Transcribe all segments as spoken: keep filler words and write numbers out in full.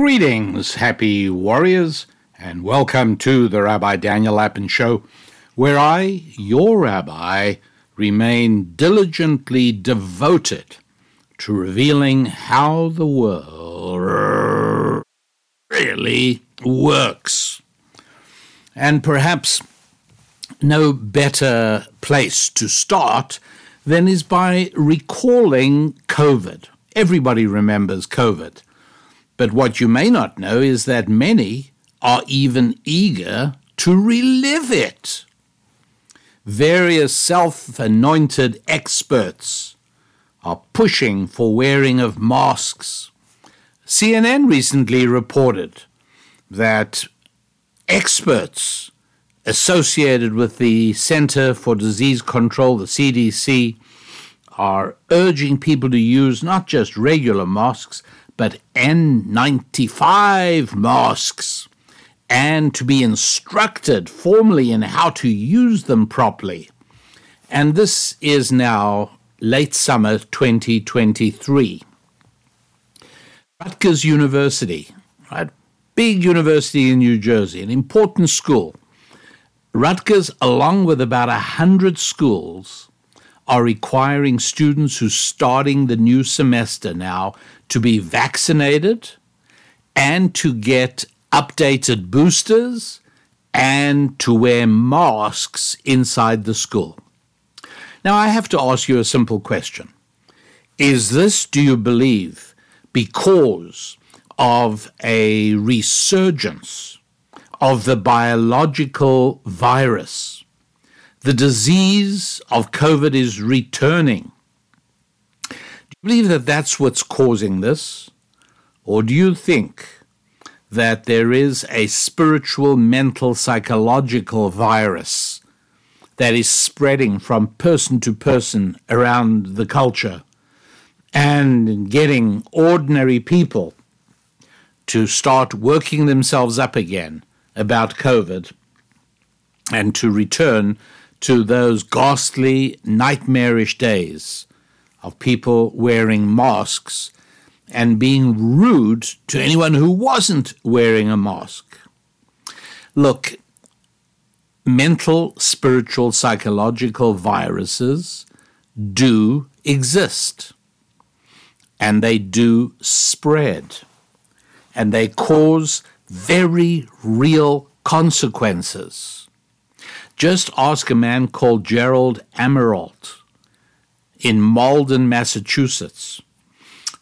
Greetings, Happy Warriors, and welcome to the Rabbi Daniel Lapin Show, where I, your rabbi, remain diligently devoted to revealing how the world really works. And perhaps no better place to start than is by recalling COVID. Everybody remembers COVID. But what you may not know is that many are even eager to relive it. Various self-anointed experts are pushing for wearing of masks. C N N recently reported that experts associated with the Center for Disease Control, the C D C, are urging people to use not just regular masks, but N ninety-five masks, and to be instructed formally in how to use them properly. And this is now late summer twenty twenty-three. Rutgers University, right? Big university in New Jersey, an important school. Rutgers, along with about one hundred schools, are requiring students who's starting the new semester now to be vaccinated and to get updated boosters and to wear masks inside the school. Now, I have to ask you a simple question. Is this, do you believe, because of a resurgence of the biological virus? The disease of COVID is returning. Do you believe that that's what's causing this? Or do you think that there is a spiritual, mental, psychological virus that is spreading from person to person around the culture and getting ordinary people to start working themselves up again about COVID and to return to those ghastly, nightmarish days of people wearing masks and being rude to anyone who wasn't wearing a mask? Look, mental, spiritual, psychological viruses do exist, and they do spread, and they cause very real consequences. Just ask a man called Gerald Amirault in Malden, Massachusetts,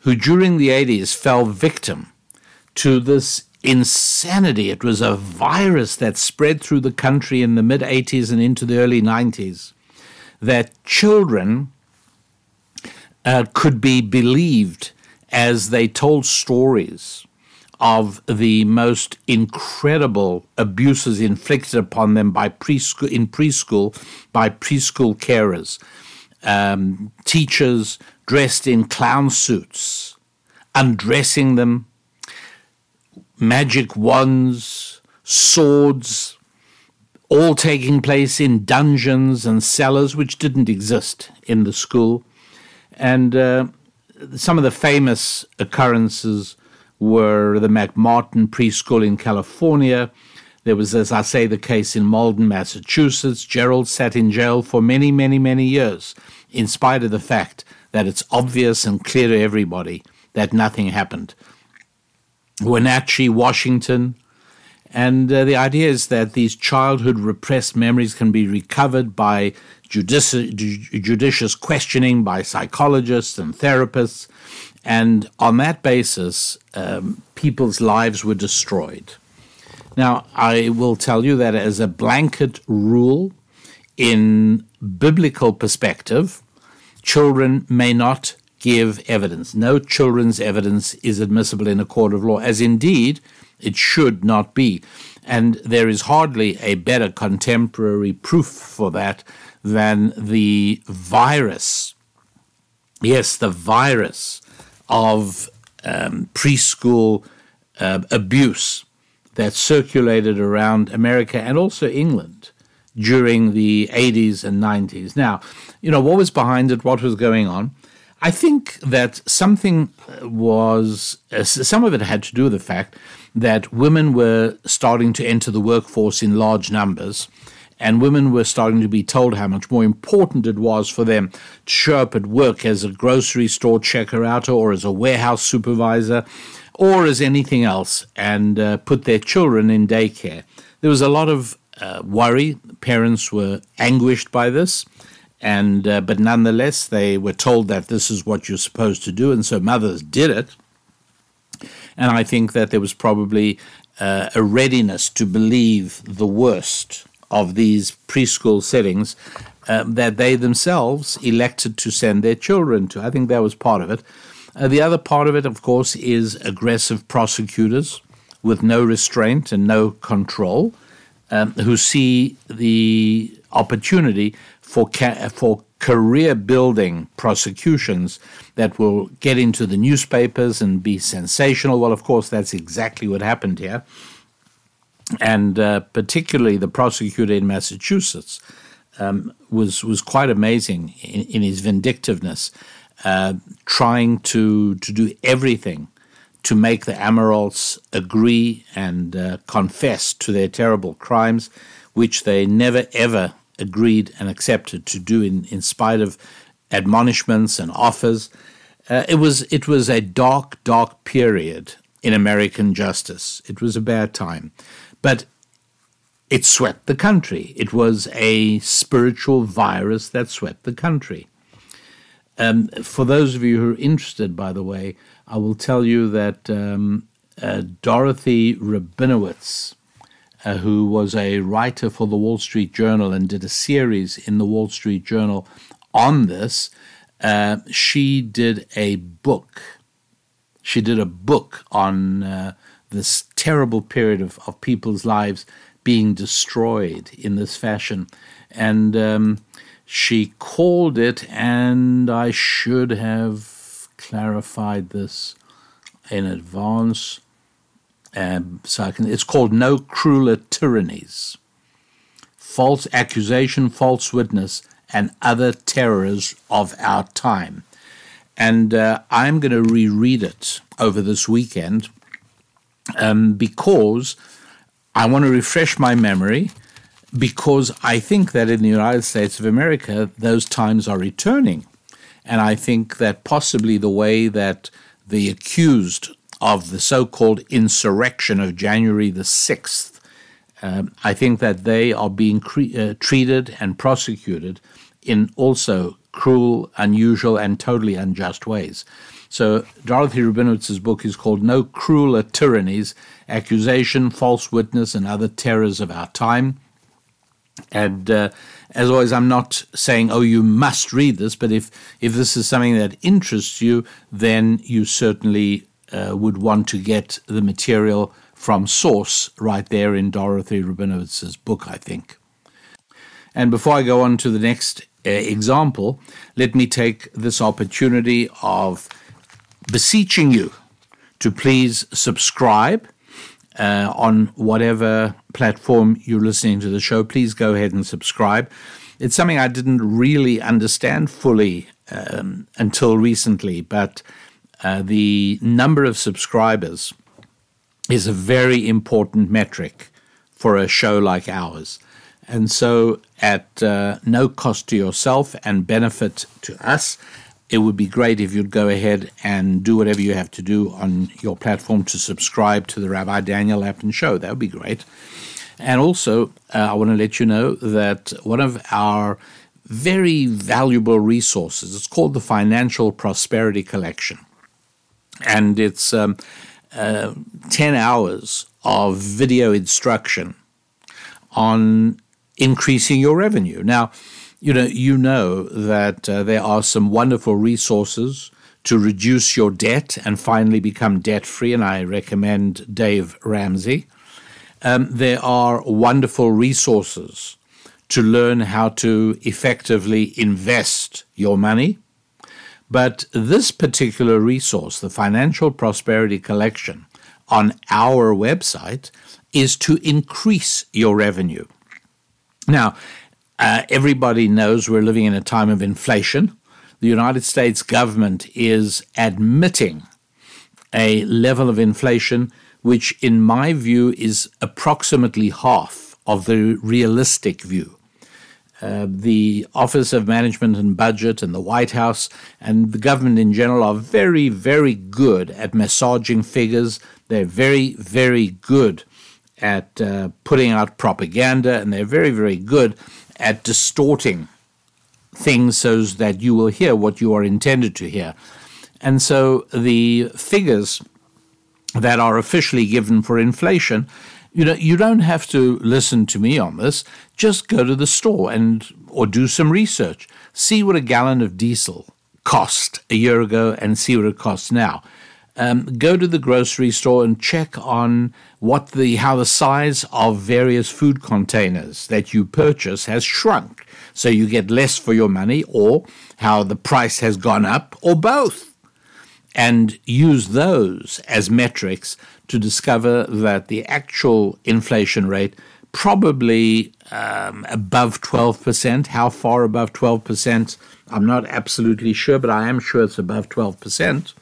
who during the eighties fell victim to this insanity. It was a virus that spread through the country in the mid-eighties and into the early nineties, that children uh, could be believed as they told stories of the most incredible abuses inflicted upon them by preschool in preschool by preschool carers, um, teachers dressed in clown suits, undressing them, magic wands, swords, all taking place in dungeons and cellars which didn't exist in the school. And uh, some of the famous occurrences were the McMartin preschool in California. There was, as I say, the case in Malden, Massachusetts. Gerald sat in jail for many, many, many years, in spite of the fact that it's obvious and clear to everybody that nothing happened. Wenatchee, Washington. And uh, the idea is that these childhood repressed memories can be recovered by judici- judicious questioning by psychologists and therapists. And on that basis, um, people's lives were destroyed. Now, I will tell you that as a blanket rule, in biblical perspective, children may not give evidence. No children's evidence is admissible in a court of law, as indeed it should not be. And there is hardly a better contemporary proof for that than the virus. Yes, the virus of um, preschool uh, abuse that circulated around America and also England during the eighties and nineties. Now, you know, what was behind it, what was going on? I think that something was, uh, some of it had to do with the fact that women were starting to enter the workforce in large numbers, and women were starting to be told how much more important it was for them to show up at work as a grocery store checker-outer or as a warehouse supervisor or as anything else, and uh, put their children in daycare. There was a lot of uh, worry. Parents were anguished by this. And uh, but nonetheless, they were told that this is what you're supposed to do, and so mothers did it. And I think that there was probably uh, a readiness to believe the worst of these preschool settings uh, that they themselves elected to send their children to. I think that was part of it. Uh, the other part of it, of course, is aggressive prosecutors with no restraint and no control um, who see the opportunity for ca- for career-building prosecutions that will get into the newspapers and be sensational. Well, of course, that's exactly what happened here. And uh, particularly the prosecutor in Massachusetts um, was was quite amazing in, in his vindictiveness, uh, trying to, to do everything to make the Amiraults agree and uh, confess to their terrible crimes, which they never, ever agreed and accepted to do in, in spite of admonishments and offers. Uh, it was it was a dark, dark period in American justice. It was a bad time. But it swept the country. It was a spiritual virus that swept the country. Um, for those of you who are interested, by the way, I will tell you that um, uh, Dorothy Rabinowitz, Uh, who was a writer for the Wall Street Journal and did a series in the Wall Street Journal on this, uh, she did a book. She did a book on uh, this terrible period of, of people's lives being destroyed in this fashion. And um, she called it, and I should have clarified this in advance, Um, so I can, it's called No Crueler Tyrannies, False Accusation, False Witness, and Other Terrors of Our Time. And uh, I'm going to reread it over this weekend um, because I want to refresh my memory, because I think that in the United States of America, those times are returning. And I think that possibly the way that the accused of the so-called insurrection of January the sixth, um, I think that they are being cre- uh, treated and prosecuted in also cruel, unusual, and totally unjust ways. So Dorothy Rabinowitz's book is called No Crueler Tyrannies, Accusation, False Witness, and Other Terrors of Our Time. And uh, as always, I'm not saying, oh, you must read this, but if, if this is something that interests you, then you certainly Uh, would want to get the material from source right there in Dorothy Rabinowitz's book, I think. And before I go on to the next uh, example, let me take this opportunity of beseeching you to please subscribe uh, on whatever platform you're listening to the show. Please go ahead and subscribe. It's something I didn't really understand fully um, until recently, but Uh, the number of subscribers is a very important metric for a show like ours. And so at uh, no cost to yourself and benefit to us, it would be great if you'd go ahead and do whatever you have to do on your platform to subscribe to the Rabbi Daniel Lapin Show. That would be great. And also, uh, I want to let you know that one of our very valuable resources, it's called the Financial Prosperity Collection. And it's um, uh, ten hours of video instruction on increasing your revenue. Now, you know, you know that uh, there are some wonderful resources to reduce your debt and finally become debt-free, and I recommend Dave Ramsey. Um, there are wonderful resources to learn how to effectively invest your money. But this particular resource, the Financial Prosperity Collection, on our website is to increase your revenue. Now, uh, everybody knows we're living in a time of inflation, the United States government is admitting a level of inflation which, in my view, is approximately half of the realistic view. Uh, the Office of Management and Budget and the White House and the government in general are very, very good at massaging figures. They're very, very good at uh, putting out propaganda, and they're very, very good at distorting things so that you will hear what you are intended to hear. And so the figures that are officially given for inflation, you know, you don't have to listen to me on this. Just go to the store and or do some research. See what a gallon of diesel cost a year ago and see what it costs now. Um, go to the grocery store and check on what the how the size of various food containers that you purchase has shrunk, so you get less for your money, or how the price has gone up, or both. And use those as metrics to discover that the actual inflation rate, probably um, above twelve percent. How far above twelve percent, I'm not absolutely sure, but I am sure it's above twelve percent.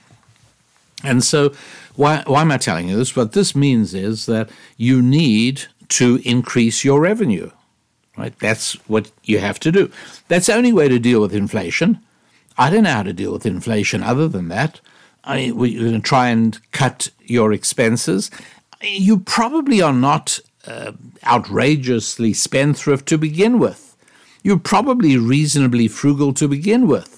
And so why, why am I telling you this? What this means is that you need to increase your revenue, right? That's what you have to do. That's the only way to deal with inflation. I don't know how to deal with inflation other than that. I mean, we're going to try and cut your expenses. You probably are not uh, outrageously spendthrift to begin with. You're probably reasonably frugal to begin with.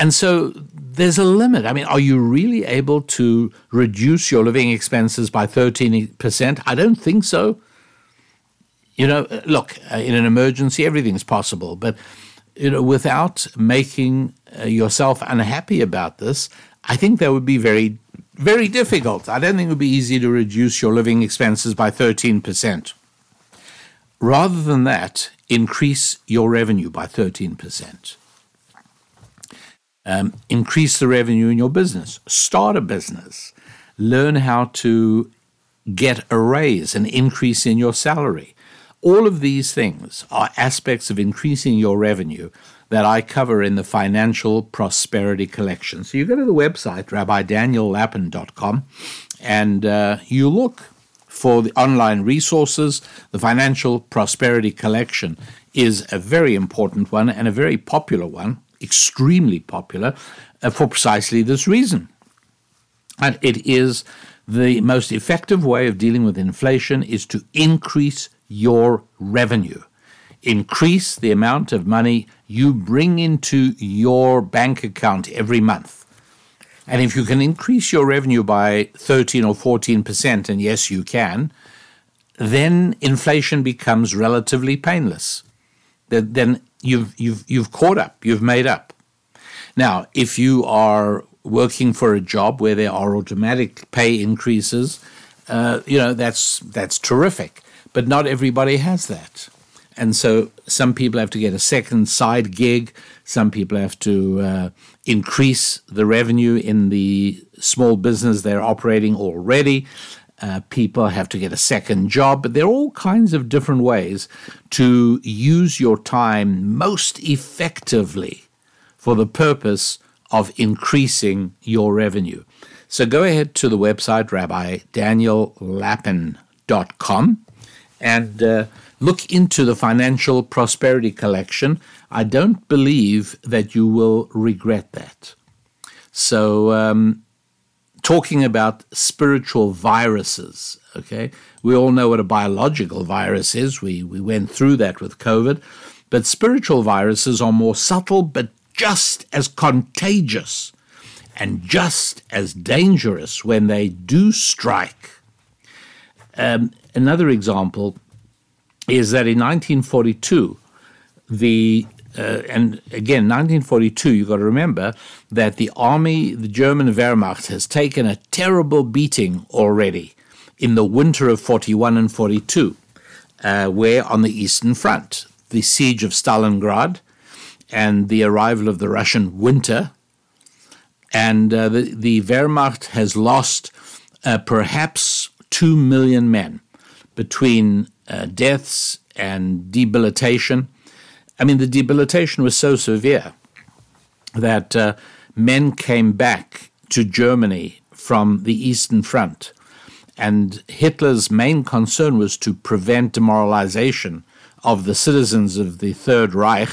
And so there's a limit. I mean, are you really able to reduce your living expenses by thirteen percent? I don't think so. You know, look, in an emergency, everything's possible. But, you know, without making yourself unhappy about this, I think that would be very, very difficult. I don't think it would be easy to reduce your living expenses by thirteen percent. Rather than that, increase your revenue by thirteen percent. Um, increase the revenue in your business. Start a business. Learn how to get a raise, an increase in your salary. All of these things are aspects of increasing your revenue that I cover in the Financial Prosperity Collection. So you go to the website, rabbi daniel lapin dot com, and uh, you look for the online resources. The Financial Prosperity Collection is a very important one and a very popular one, extremely popular, uh, for precisely this reason. And it is the most effective way of dealing with inflation is to increase your revenue. Increase the amount of money you bring into your bank account every month. And if you can increase your revenue by thirteen or fourteen percent, and yes, you can, then inflation becomes relatively painless. Then you've, you've, you've caught up, you've made up. Now, if you are working for a job where there are automatic pay increases, uh, you know, that's that's terrific. But not everybody has that. And so some people have to get a second side gig. Some people have to uh, increase the revenue in the small business they're operating already. Uh, people have to get a second job. But there are all kinds of different ways to use your time most effectively for the purpose of increasing your revenue. So go ahead to the website, rabbi daniel lapin dot com. And uh, look into the Financial Prosperity Collection. I don't believe that you will regret that. So um, talking about spiritual viruses, okay? We all know what a biological virus is. We, we went through that with COVID. But spiritual viruses are more subtle, but just as contagious and just as dangerous when they do strike. Um, another example is that in nineteen forty-two, the uh, and again, nineteen forty-two, you've got to remember that the army, the German Wehrmacht, has taken a terrible beating already in the winter of forty-one and forty-two, uh, where on the Eastern Front, the siege of Stalingrad and the arrival of the Russian winter, and uh, the, the Wehrmacht has lost uh, perhaps Two million men between uh, deaths and debilitation. I mean, the debilitation was so severe that uh, men came back to Germany from the Eastern Front. And Hitler's main concern was to prevent demoralization of the citizens of the Third Reich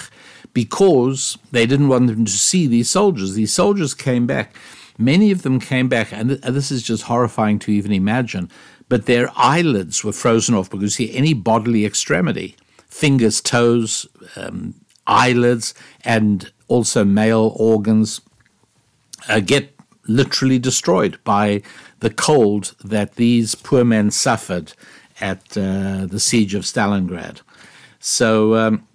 because they didn't want them to see these soldiers. These soldiers came back. Many of them came back, and this is just horrifying to even imagine, but their eyelids were frozen off because, see, any bodily extremity, fingers, toes, um, eyelids, and also male organs, uh, get literally destroyed by the cold that these poor men suffered at uh, the siege of Stalingrad. So um,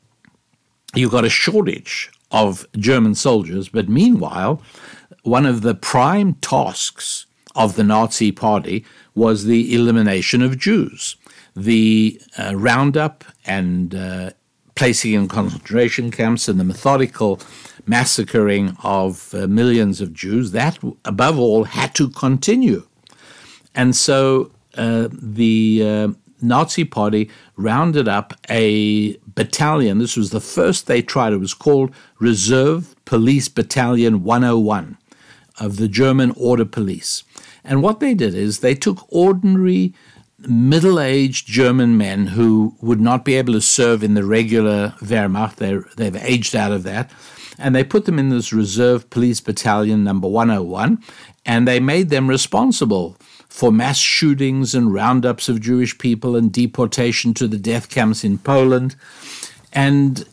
you got a shortage of German soldiers, but meanwhile, one of the prime tasks of the Nazi Party was the elimination of Jews, the uh, roundup and uh, placing in concentration camps and the methodical massacring of uh, millions of Jews. That, above all, had to continue. And so uh, the uh, Nazi Party rounded up a battalion. This was the first they tried. It was called Reserve Police Battalion one oh one of the German Order Police. And what they did is they took ordinary middle-aged German men who would not be able to serve in the regular Wehrmacht. They're, they've aged out of that. And they put them in this Reserve Police Battalion number one oh one, and they made them responsible for mass shootings and roundups of Jewish people and deportation to the death camps in Poland. And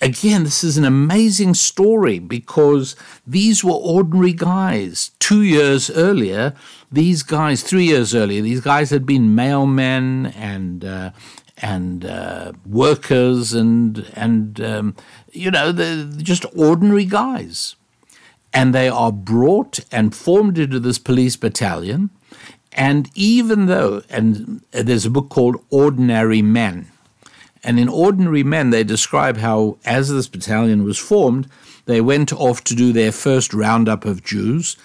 again, this is an amazing story because these were ordinary guys. Two years earlier, these guys, three years earlier, these guys had been mailmen and uh, and uh, workers and, and um, you know, just ordinary guys. And they are brought and formed into this police battalion. And even though, and there's a book called Ordinary Men, and in Ordinary Men, they describe how, as this battalion was formed, they went off to do their first roundup of Jews.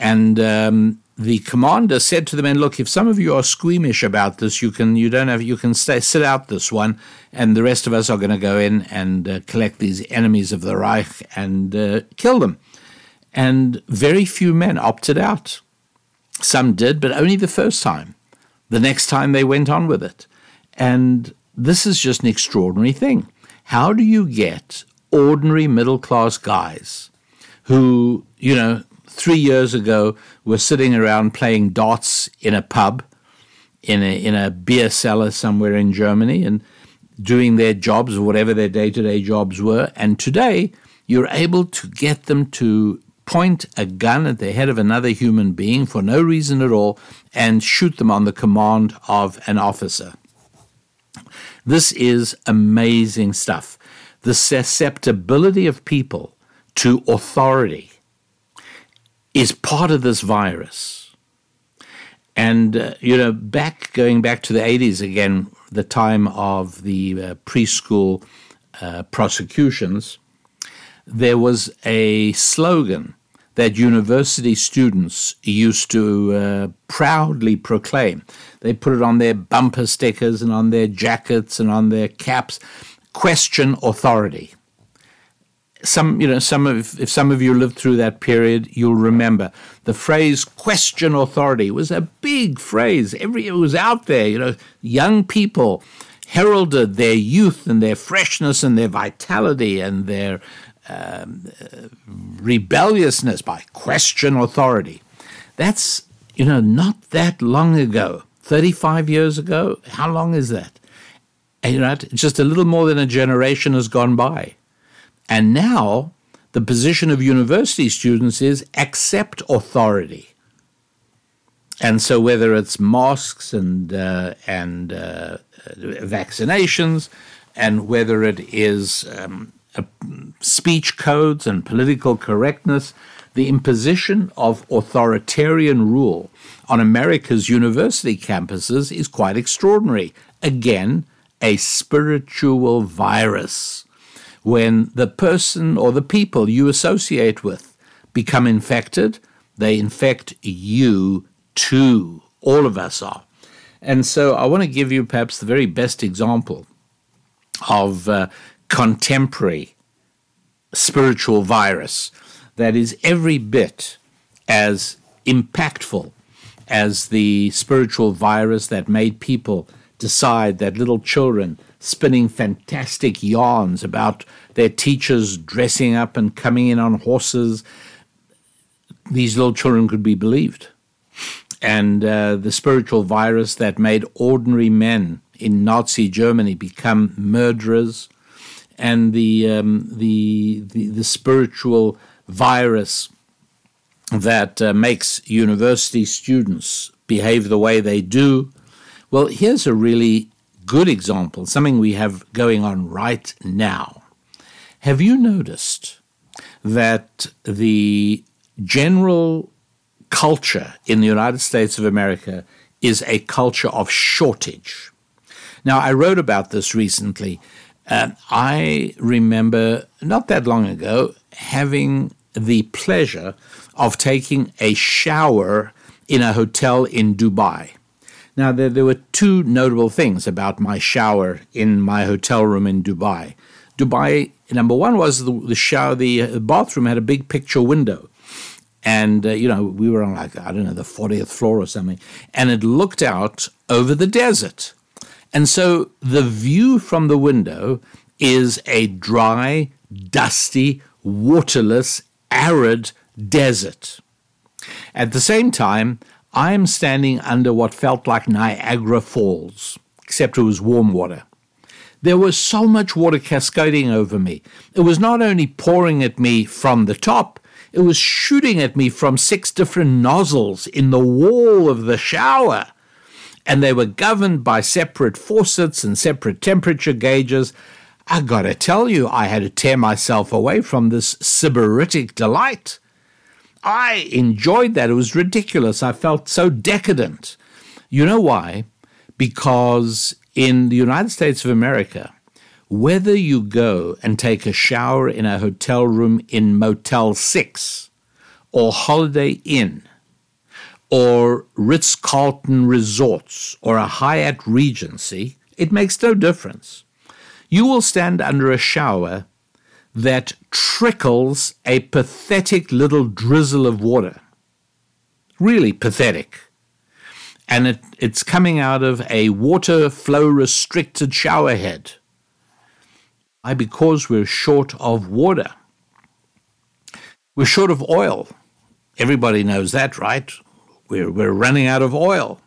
And um, the commander said to the men, look, if some of you are squeamish about this, you can you don't have, you can stay, sit out this one, and the rest of us are going to go in and uh, collect these enemies of the Reich and uh, kill them. And very few men opted out. Some did, but only the first time. The next time they went on with it. And this is just an extraordinary thing. How do you get ordinary middle-class guys who, you know, three years ago were sitting around playing darts in a pub, in a, in a beer cellar somewhere in Germany, and doing their jobs or whatever their day-to-day jobs were, and today you're able to get them to point a gun at the head of another human being for no reason at all and shoot them on the command of an officer. This is amazing stuff. The susceptibility of people to authority is part of this virus. And, uh, you know, back going back to the eighties again, the time of the uh, preschool uh, prosecutions, there was a slogan that university students used to uh, proudly proclaim. They put it on their bumper stickers and on their jackets and on their caps. Question authority. Some, you know, some of, if some of you lived through that period, you'll remember the phrase "question authority" was a big phrase. Every it was out there. You know, young people heralded their youth and their freshness and their vitality and their Um, uh, rebelliousness by question authority. That's, you know, not that long ago, thirty-five years ago. How long is that? And, you know, just a little more than a generation has gone by. And now the position of university students is accept authority. And so whether it's masks and, uh, and uh, vaccinations and whether it is Um, speech codes and political correctness, the imposition of authoritarian rule on America's university campuses is quite extraordinary. Again, a spiritual virus when the person or the people you associate with become infected, they infect you too. All of us are. And so I want to give you perhaps the very best example of uh, contemporary spiritual virus that is every bit as impactful as the spiritual virus that made people decide that little children spinning fantastic yarns about their teachers dressing up and coming in on horses, these little children could be believed. And uh, the spiritual virus that made ordinary men in Nazi Germany become murderers, and the um, the, the the spiritual virus that uh, makes university students behave the way they do. Well, here's a really good example, something we have going on right now. Have you noticed that the general culture in the United States of America is a culture of shortage? Now, I wrote about this recently. Uh, I remember not that long ago having the pleasure of taking a shower in a hotel in Dubai. Now, there, there were two notable things about my shower in my hotel room in Dubai. Dubai, number one, was the, the shower, the bathroom had a big picture window. And, uh, you know, we were on like, I don't know, the fortieth floor or something. And it looked out over the desert. And so the view from the window is a dry, dusty, waterless, arid desert. At the same time, I am standing under what felt like Niagara Falls, except it was warm water. There was so much water cascading over me. It was not only pouring at me from the top, it was shooting at me from six different nozzles in the wall of the shower. And they were governed by separate faucets and separate temperature gauges. I gotta tell you, I had to tear myself away from this sybaritic delight. I enjoyed that. It was ridiculous. I felt so decadent. You know why? Because in the United States of America, whether you go and take a shower in a hotel room in Motel six or Holiday Inn or Ritz-Carlton Resorts or a Hyatt Regency, it makes no difference. You will stand under a shower that trickles a pathetic little drizzle of water. Really pathetic. And it, it's coming out of a water flow restricted shower head. Why? Because we're short of water. We're short of oil. Everybody knows that, right? We're, we're running out of oil.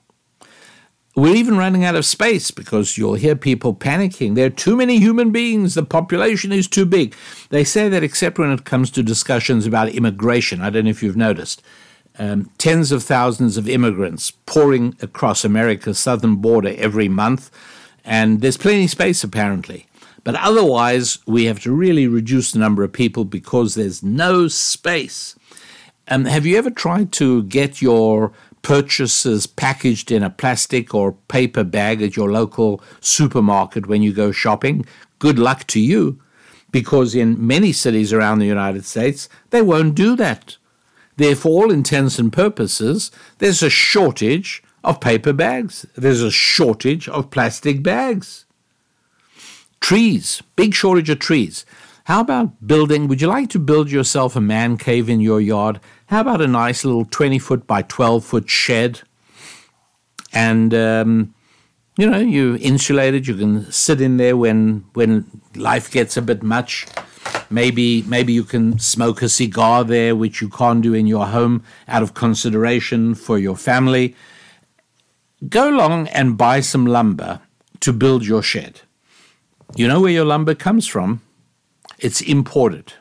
We're even running out of space, because you'll hear people panicking. There are too many human beings. The population is too big. They say that except when it comes to discussions about immigration. I don't know if you've noticed. Um, tens of thousands of immigrants pouring across America's southern border every month. And there's plenty of space, apparently. But otherwise, we have to really reduce the number of people because there's no space. Um, have you ever tried to get your purchases packaged in a plastic or paper bag at your local supermarket when you go shopping? Good luck to you, because in many cities around the United States, they won't do that. Therefore, all intents and purposes, there's a shortage of paper bags. There's a shortage of plastic bags. Trees, big shortage of trees. How about building? Would you like to build yourself a man cave in your yard? How about a nice little twenty foot by twelve foot shed? And, um, you know, you insulate it. You can sit in there when when life gets a bit much. Maybe, maybe you can smoke a cigar there, which you can't do in your home out of consideration for your family. Go along and buy some lumber to build your shed. You know where your lumber comes from? It's imported.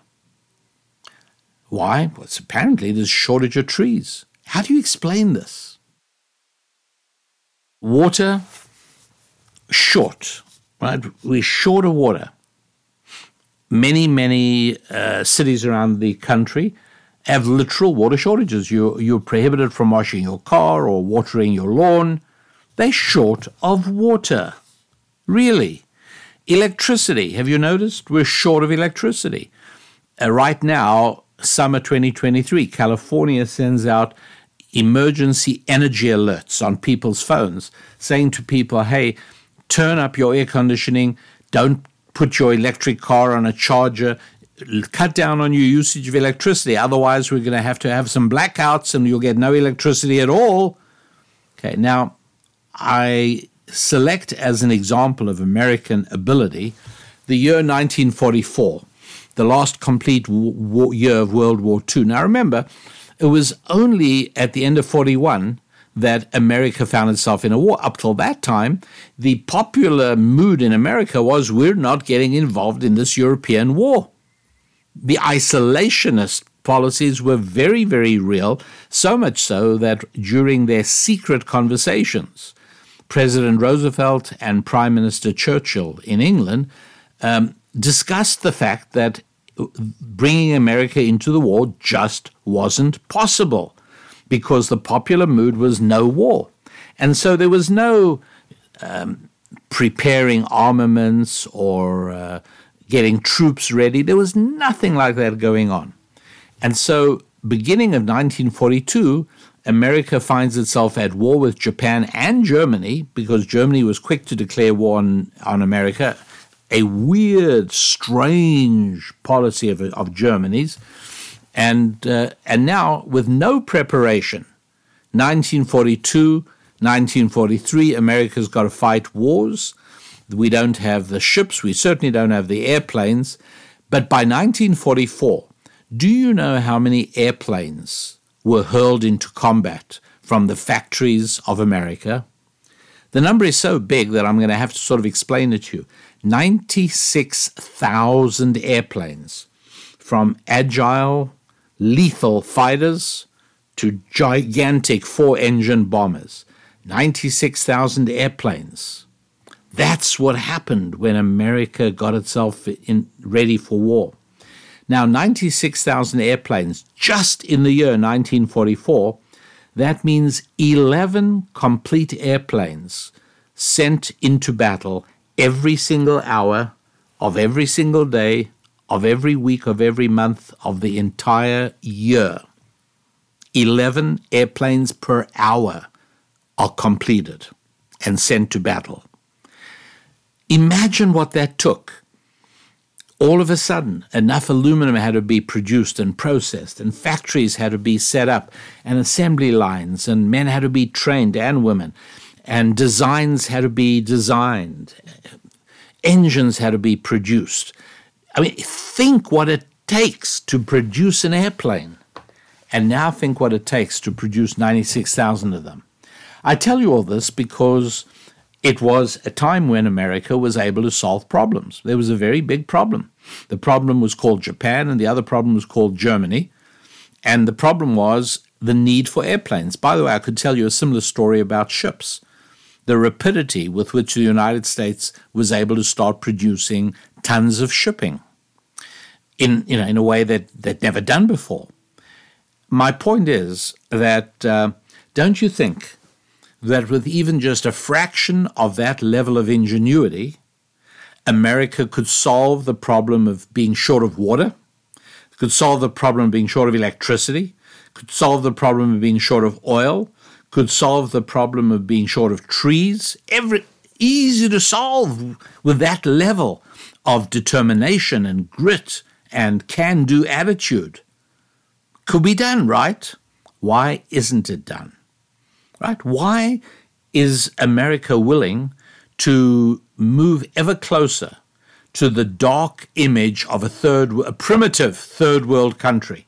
Why? Well, it's apparently there's a shortage of trees. How do you explain this? Water, short, right? We're short of water. Many, many uh, cities around the country have literal water shortages. You're, you're prohibited from washing your car or watering your lawn. They're short of water, really. Electricity. Have you noticed? We're short of electricity. Uh, right now, summer twenty twenty-three, California sends out emergency energy alerts on people's phones saying to people, hey, turn up your air conditioning. Don't put your electric car on a charger. cut down on your usage of electricity. Otherwise, we're going to have to have some blackouts and you'll get no electricity at all. Okay, now, I select as an example of American ability the year nineteen forty-four, the last complete war, year of World War Two. Now, remember, it was only at the end of forty-one that America found itself in a war. Up till that time, the popular mood in America was, we're not getting involved in this European war. The isolationist policies were very, very real, so much so that during their secret conversations, President Roosevelt and Prime Minister Churchill in England um, discussed the fact that bringing America into the war just wasn't possible because the popular mood was no war. And so there was no um, preparing armaments or uh, getting troops ready. There was nothing like that going on. And so beginning of nineteen forty-two, America finds itself at war with Japan and Germany because Germany was quick to declare war on, on America, a weird, strange policy of, of Germany's. And, uh, and now, with no preparation, nineteen forty-two, nineteen forty-three, America's got to fight wars. We don't have the ships. We certainly don't have the airplanes. But by nineteen forty-four, do you know how many airplanes were hurled into combat from the factories of America? The number is so big that I'm going to have to sort of explain it to you. ninety-six thousand airplanes, from agile, lethal fighters to gigantic four-engine bombers. ninety-six thousand airplanes. That's what happened when America got itself in, ready for war. Now, ninety-six thousand airplanes just in the year nineteen forty-four, that means eleven complete airplanes sent into battle every single hour of every single day, of every week, of every month, of the entire year. eleven airplanes per hour are completed and sent to battle. Imagine what that took. All of a sudden, enough aluminum had to be produced and processed, and factories had to be set up, and assembly lines, and men had to be trained, and women, and designs had to be designed, engines had to be produced. I mean, think what it takes to produce an airplane, and now think what it takes to produce ninety-six thousand of them. I tell you all this because it was a time when America was able to solve problems. There was a very big problem. The problem was called Japan, and the other problem was called Germany. And the problem was the need for airplanes. By the way, I could tell you a similar story about ships. The rapidity with which the United States was able to start producing tons of shipping in, you know, in a way that they'd never done before. My point is that uh, don't you think that with even just a fraction of that level of ingenuity, America could solve the problem of being short of water, could solve the problem of being short of electricity, could solve the problem of being short of oil, could solve the problem of being short of trees. Every, easy to solve with that level of determination and grit and can-do attitude. Could be done, right? Why isn't it done? Right? Why is America willing to move ever closer to the dark image of a third, a primitive third world country?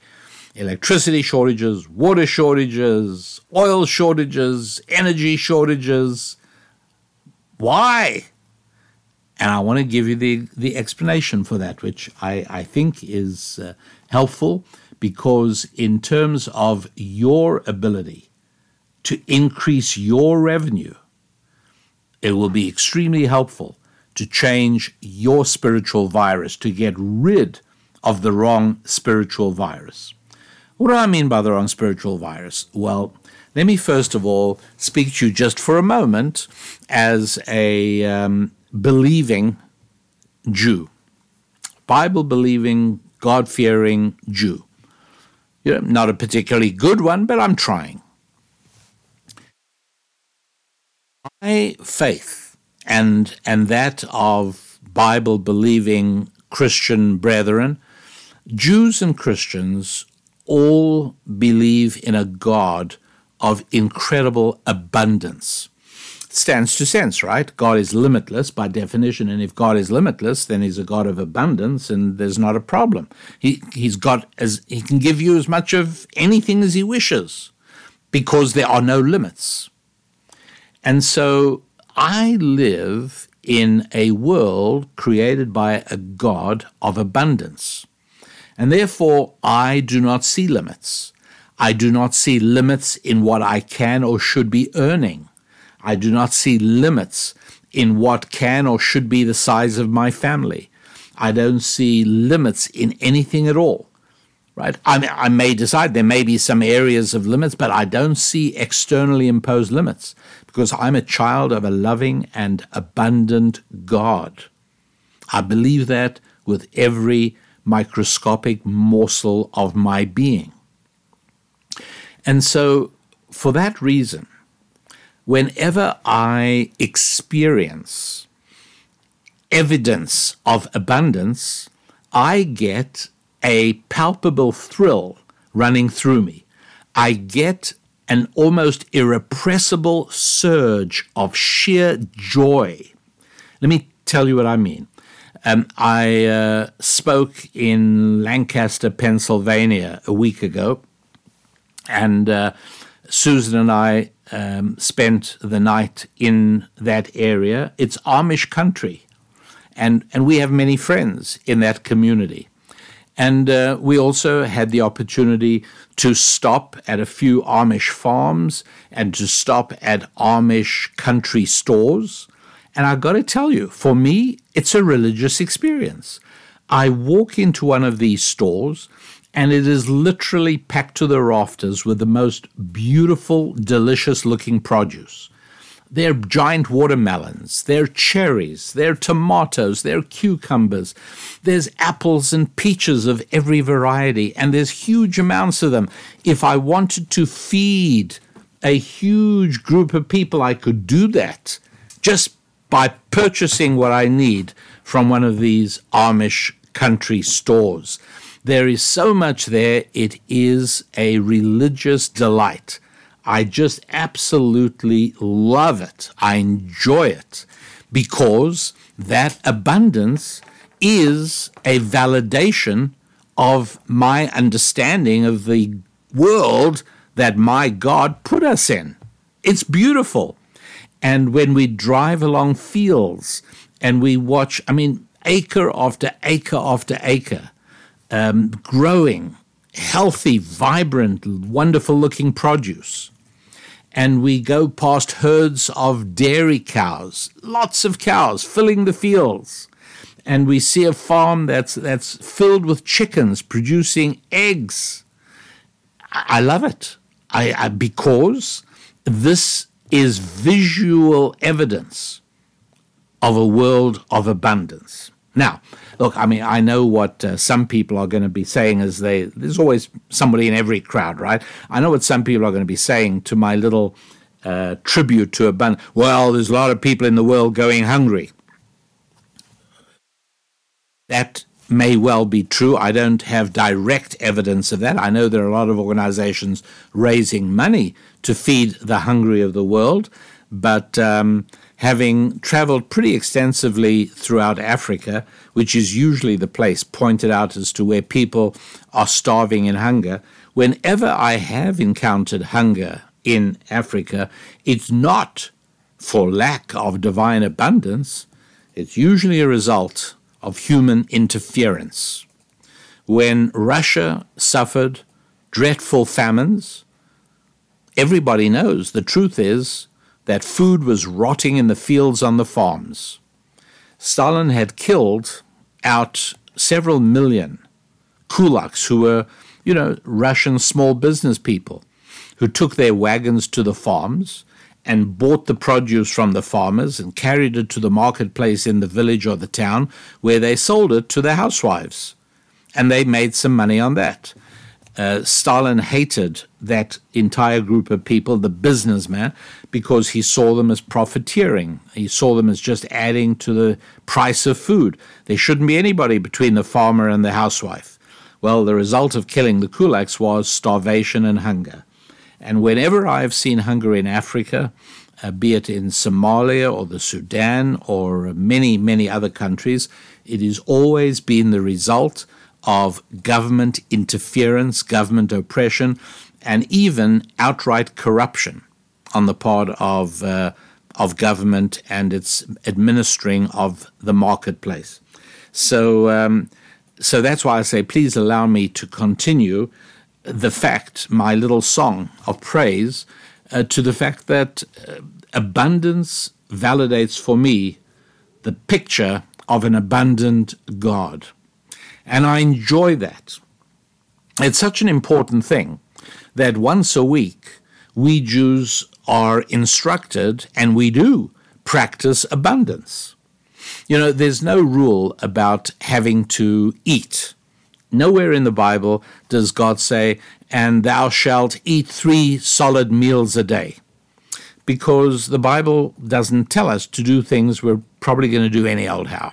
Electricity shortages, water shortages, oil shortages, energy shortages. Why? And I want to give you the, the explanation for that, which I, I think is uh, helpful, because in terms of your ability to increase your revenue, it will be extremely helpful to change your spiritual virus, to get rid of the wrong spiritual virus. What do I mean by the wrong spiritual virus? Well, let me first of all speak to you just for a moment as a um, believing Jew, Bible-believing, God-fearing Jew. You know, not a particularly good one, but I'm trying. My faith and and that of Bible-believing Christian brethren Jews and Christians all believe in a God of incredible abundance. It stands to sense, right? God is limitless by definition, and if God is limitless, then he's a God of abundance, and there's not a problem. He, he's got as he can give you as much of anything as he wishes, because there are no limits. And so I live in a world created by a God of abundance. And therefore, I do not see limits. I do not see limits in what I can or should be earning. I do not see limits in what can or should be the size of my family. I don't see limits in anything at all, right? I, I may decide there may be some areas of limits, but I don't see externally imposed limits because I'm a child of a loving and abundant God. I believe that with every microscopic morsel of my being. And so, for that reason, whenever I experience evidence of abundance, I get a palpable thrill running through me. I get an almost irrepressible surge of sheer joy. Let me tell you what I mean. Um, I uh, spoke in Lancaster, Pennsylvania a week ago, and uh, Susan and I um, spent the night in that area. It's Amish country, and, and we have many friends in that community. And uh, we also had the opportunity to stop at a few Amish farms and to stop at Amish country stores. And I've got to tell you, for me, it's a religious experience. I walk into one of these stores, and it is literally packed to the rafters with the most beautiful, delicious-looking produce. They're giant watermelons, they're cherries, they're tomatoes, they're cucumbers. There's apples and peaches of every variety, and there's huge amounts of them. If I wanted to feed a huge group of people, I could do that just by purchasing what I need from one of these Amish country stores. There is so much there, it is a religious delight. I just absolutely love it. I enjoy it because that abundance is a validation of my understanding of the world that my God put us in. It's beautiful. And when we drive along fields and we watch, I mean, acre after acre after acre, um, growing, healthy, vibrant, wonderful-looking produce. And we go past herds of dairy cows, lots of cows filling the fields. And we see a farm that's that's filled with chickens producing eggs. I, I love it I, I because this is visual evidence of a world of abundance. Now, look, I mean, I know what uh, some people are going to be saying as they, there's always somebody in every crowd, right? I know what some people are going to be saying to my little uh, tribute to abundance. Well, there's a lot of people in the world going hungry. That may well be true. I don't have direct evidence of that. I know there are a lot of organizations raising money to feed the hungry of the world, but um, having traveled pretty extensively throughout Africa, which is usually the place pointed out as to where people are starving in hunger, whenever I have encountered hunger in Africa, it's not for lack of divine abundance. It's usually a result of human interference. When Russia suffered dreadful famines, everybody knows the truth is that food was rotting in the fields on the farms. Stalin had killed out several million kulaks who were, you know, Russian small business people who took their wagons to the farms and bought the produce from the farmers and carried it to the marketplace in the village or the town where they sold it to their housewives. And they made some money on that. Uh, Stalin hated that entire group of people, the businessman, because he saw them as profiteering. He saw them as just adding to the price of food. There shouldn't be anybody between the farmer and the housewife. Well, the result of killing the kulaks was starvation and hunger. And whenever I've seen hunger in Africa, uh, be it in Somalia or the Sudan or many, many other countries, it has always been the result of government interference, government oppression, and even outright corruption on the part of uh, of government and its administering of the marketplace. So, um, so that's why I say, please allow me to continue the fact, my little song of praise, uh, to the fact that uh, abundance validates for me the picture of an abundant God. And I enjoy that. It's such an important thing that once a week we Jews are instructed, and we do, practice abundance. You know, there's no rule about having to eat. Nowhere in the Bible does God say, and thou shalt eat three solid meals a day, because the Bible doesn't tell us to do things we're probably going to do any old how.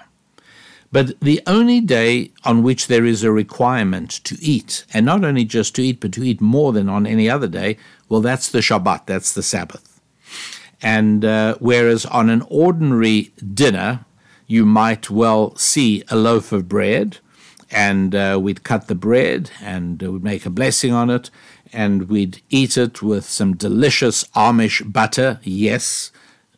But the only day on which there is a requirement to eat, and not only just to eat, but to eat more than on any other day, well, that's the Shabbat, that's the Sabbath. And uh, whereas on an ordinary dinner, you might well see a loaf of bread, and uh, we'd cut the bread, and uh, we'd make a blessing on it, and we'd eat it with some delicious Amish butter. Yes,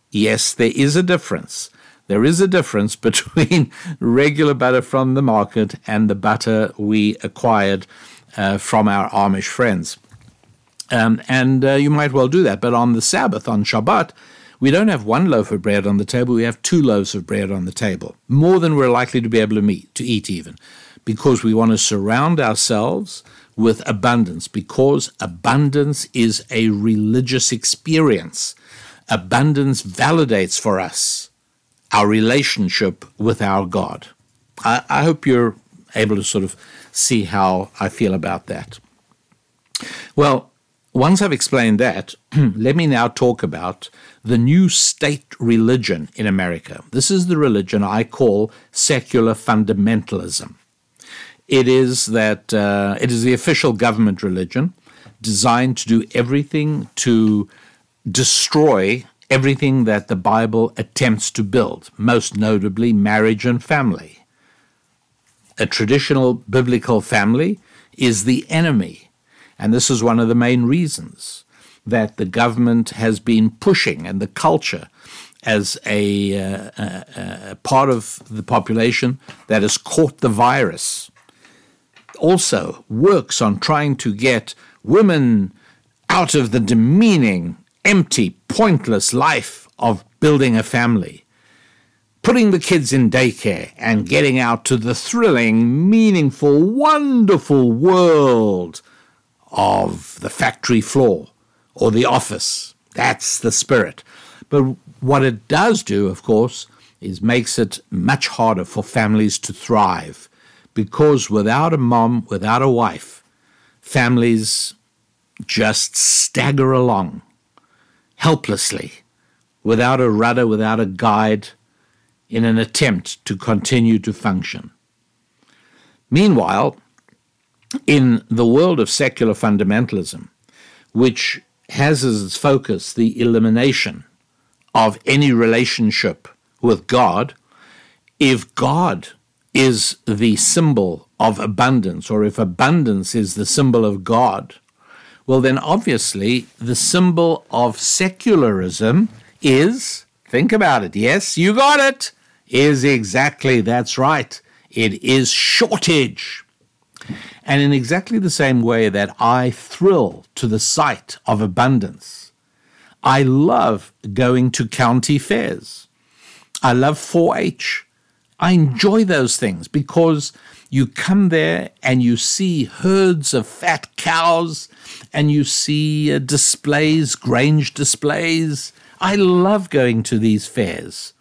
yes, there is a difference. There is a difference between regular butter from the market and the butter we acquired uh, from our Amish friends. Um, and uh, you might well do that. But on the Sabbath, on Shabbat, we don't have one loaf of bread on the table. We have two loaves of bread on the table, more than we're likely to be able to, meet, to eat even, because we want to surround ourselves with abundance, because abundance is a religious experience. Abundance validates for us our relationship with our God. I, I hope you're able to sort of see how I feel about that. Well, once I've explained that, let me now talk about the new state religion in America. This is the religion I call secular fundamentalism. It is that uh, it is the official government religion designed to do everything to destroy everything that the Bible attempts to build, most notably marriage and family. A traditional biblical family is the enemy, and this is one of the main reasons that the government has been pushing, and the culture as a, uh, a, a part of the population that has caught the virus, also works on trying to get women out of the demeaning, empty, pointless life of building a family, putting the kids in daycare and getting out to the thrilling, meaningful, wonderful world of the factory floor or the office. That's the spirit. But what it does do, of course, is makes it much harder for families to thrive, because without a mom, without a wife, families just stagger along helplessly, without a rudder, without a guide, in an attempt to continue to function. Meanwhile, in the world of secular fundamentalism, which has as its focus the elimination of any relationship with God, if God is the symbol of abundance, or if abundance is the symbol of God, well, then obviously the symbol of secularism is, think about it, yes, you got it, is exactly, that's right, it is shortage. And in exactly the same way that I thrill to the sight of abundance, I love going to county fairs. I love four H. I enjoy those things because you come there and you see herds of fat cows and you see uh, displays, grange displays. I love going to these fairs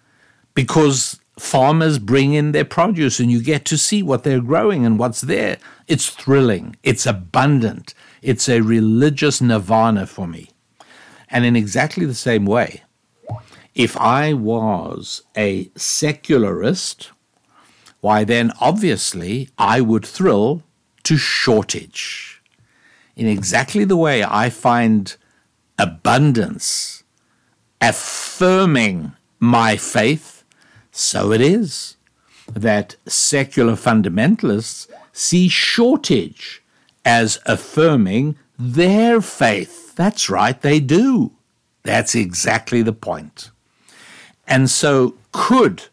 because farmers bring in their produce and you get to see what they're growing and what's there. It's thrilling. It's abundant. It's a religious nirvana for me. And in exactly the same way, if I was a secularist, why then obviously I would thrill to shortage. In exactly the way I find abundance affirming my faith, so it is that secular fundamentalists see shortage as affirming their faith. That's right, they do. That's exactly the point. And so could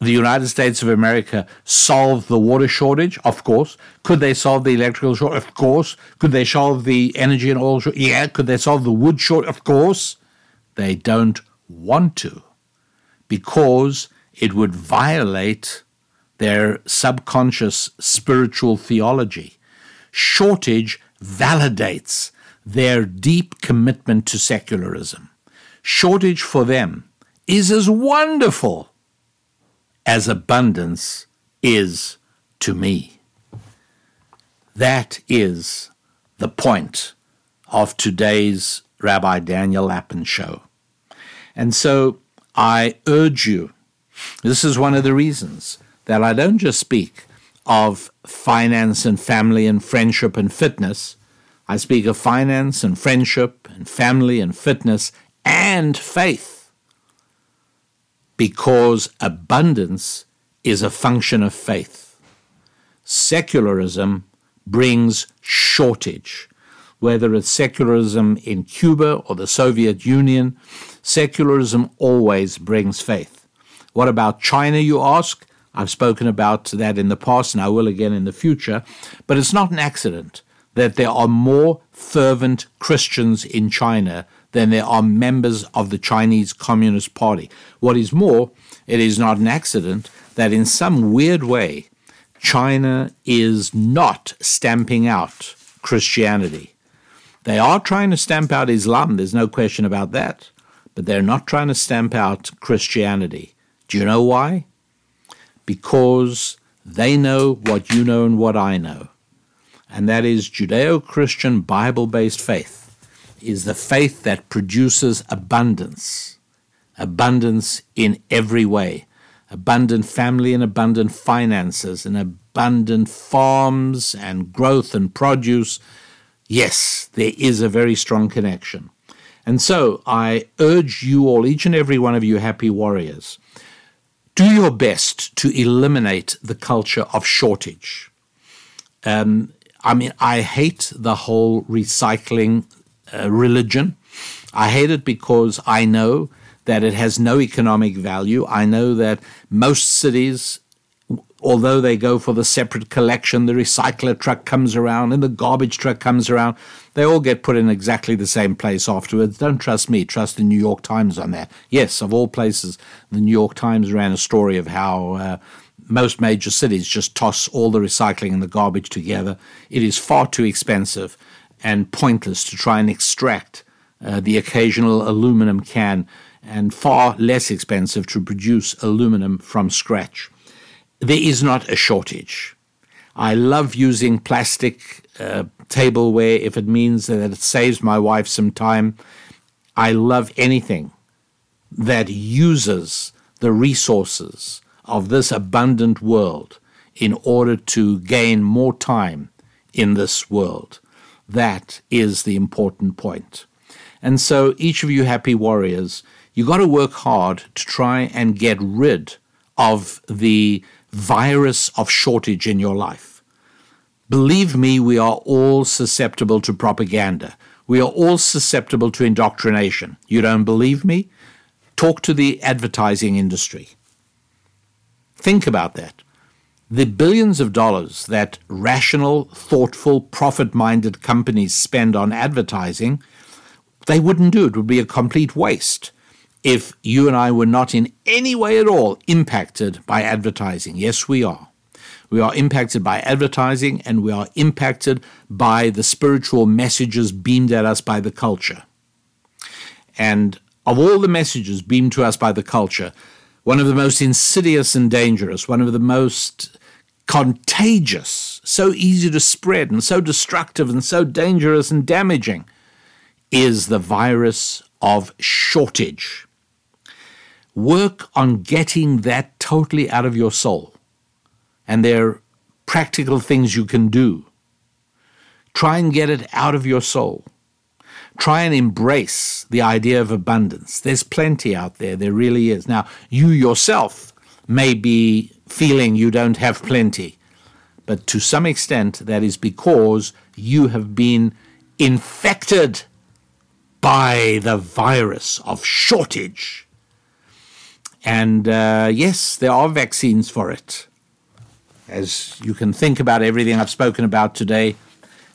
the United States of America solve the water shortage? Of course. Could they solve the electrical shortage? Of course. Could they solve the energy and oil shortage? Yeah. Could they solve the wood shortage? Of course. They don't want to, because it would violate their subconscious spiritual theology. Shortage validates their deep commitment to secularism. Shortage for them is as wonderful as abundance is to me. That is the point of today's Rabbi Daniel Lapin show. And so I urge you, this is one of the reasons that I don't just speak of finance and family and friendship and fitness. I speak of finance and friendship and family and fitness and faith, because abundance is a function of faith. Secularism brings shortage, whether it's secularism in Cuba or the Soviet Union. Secularism always brings faith. What about China, you ask? I've spoken about that in the past, and I will again in the future. But it's not an accident that there are more fervent Christians in China than there are members of the Chinese Communist Party. What is more, it is not an accident that in some weird way, China is not stamping out Christianity. They are trying to stamp out Islam, there's no question about that, but they're not trying to stamp out Christianity. Do you know why? Because they know what you know and what I know, and that is Judeo-Christian Bible-based faith is the faith that produces abundance, abundance in every way, abundant family and abundant finances and abundant farms and growth and produce. Yes, there is a very strong connection. And so I urge you all, each and every one of you happy warriors, do your best to eliminate the culture of shortage. Um, I mean, I hate the whole recycling Uh, religion. I hate it because I know that it has no economic value. I know that most cities, although they go for the separate collection, the recycler truck comes around and the garbage truck comes around, they all get put in exactly the same place afterwards. Don't trust me, trust the New York Times on that. Yes, of all places, the New York Times ran a story of how uh, most major cities just toss all the recycling and the garbage together. It is far too expensive and pointless to try and extract uh, the occasional aluminum can, and far less expensive to produce aluminum from scratch. There is not a shortage. I love using plastic uh, tableware if it means that it saves my wife some time. I love anything that uses the resources of this abundant world in order to gain more time in this world. That is the important point. And so each of you happy warriors, you got to work hard to try and get rid of the virus of shortage in your life. Believe me, we are all susceptible to propaganda. We are all susceptible to indoctrination. You don't believe me? Talk to the advertising industry. Think about that. The billions of dollars that rational, thoughtful, profit-minded companies spend on advertising, they wouldn't do. It would be a complete waste if you and I were not in any way at all impacted by advertising. Yes, we are. We are impacted by advertising, and we are impacted by the spiritual messages beamed at us by the culture. And of all the messages beamed to us by the culture, one of the most insidious and dangerous, one of the most contagious, so easy to spread and so destructive and so dangerous and damaging, is the virus of shortage. Work on getting that totally out of your soul. And there are practical things you can do Try and get it out of your soul. Try and embrace the idea of abundance. There's plenty out there. There really is. Now, you yourself may be feeling you don't have plenty, but to some extent that is because you have been infected by the virus of shortage. And uh, yes, there are vaccines for it. As you can think about everything I've spoken about today,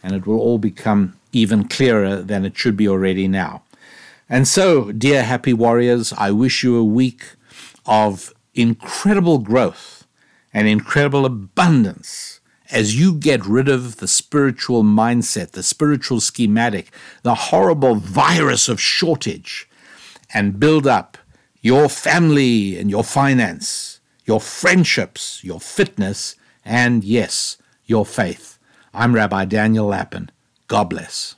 and it will all become even clearer than it should be already now. And so, dear Happy Warriors, I wish you a week of incredible growth and incredible abundance as you get rid of the spiritual mindset, the spiritual schematic, the horrible virus of shortage, and build up your family and your finance, your friendships, your fitness, and yes, your faith. I'm Rabbi Daniel Lapin. God bless.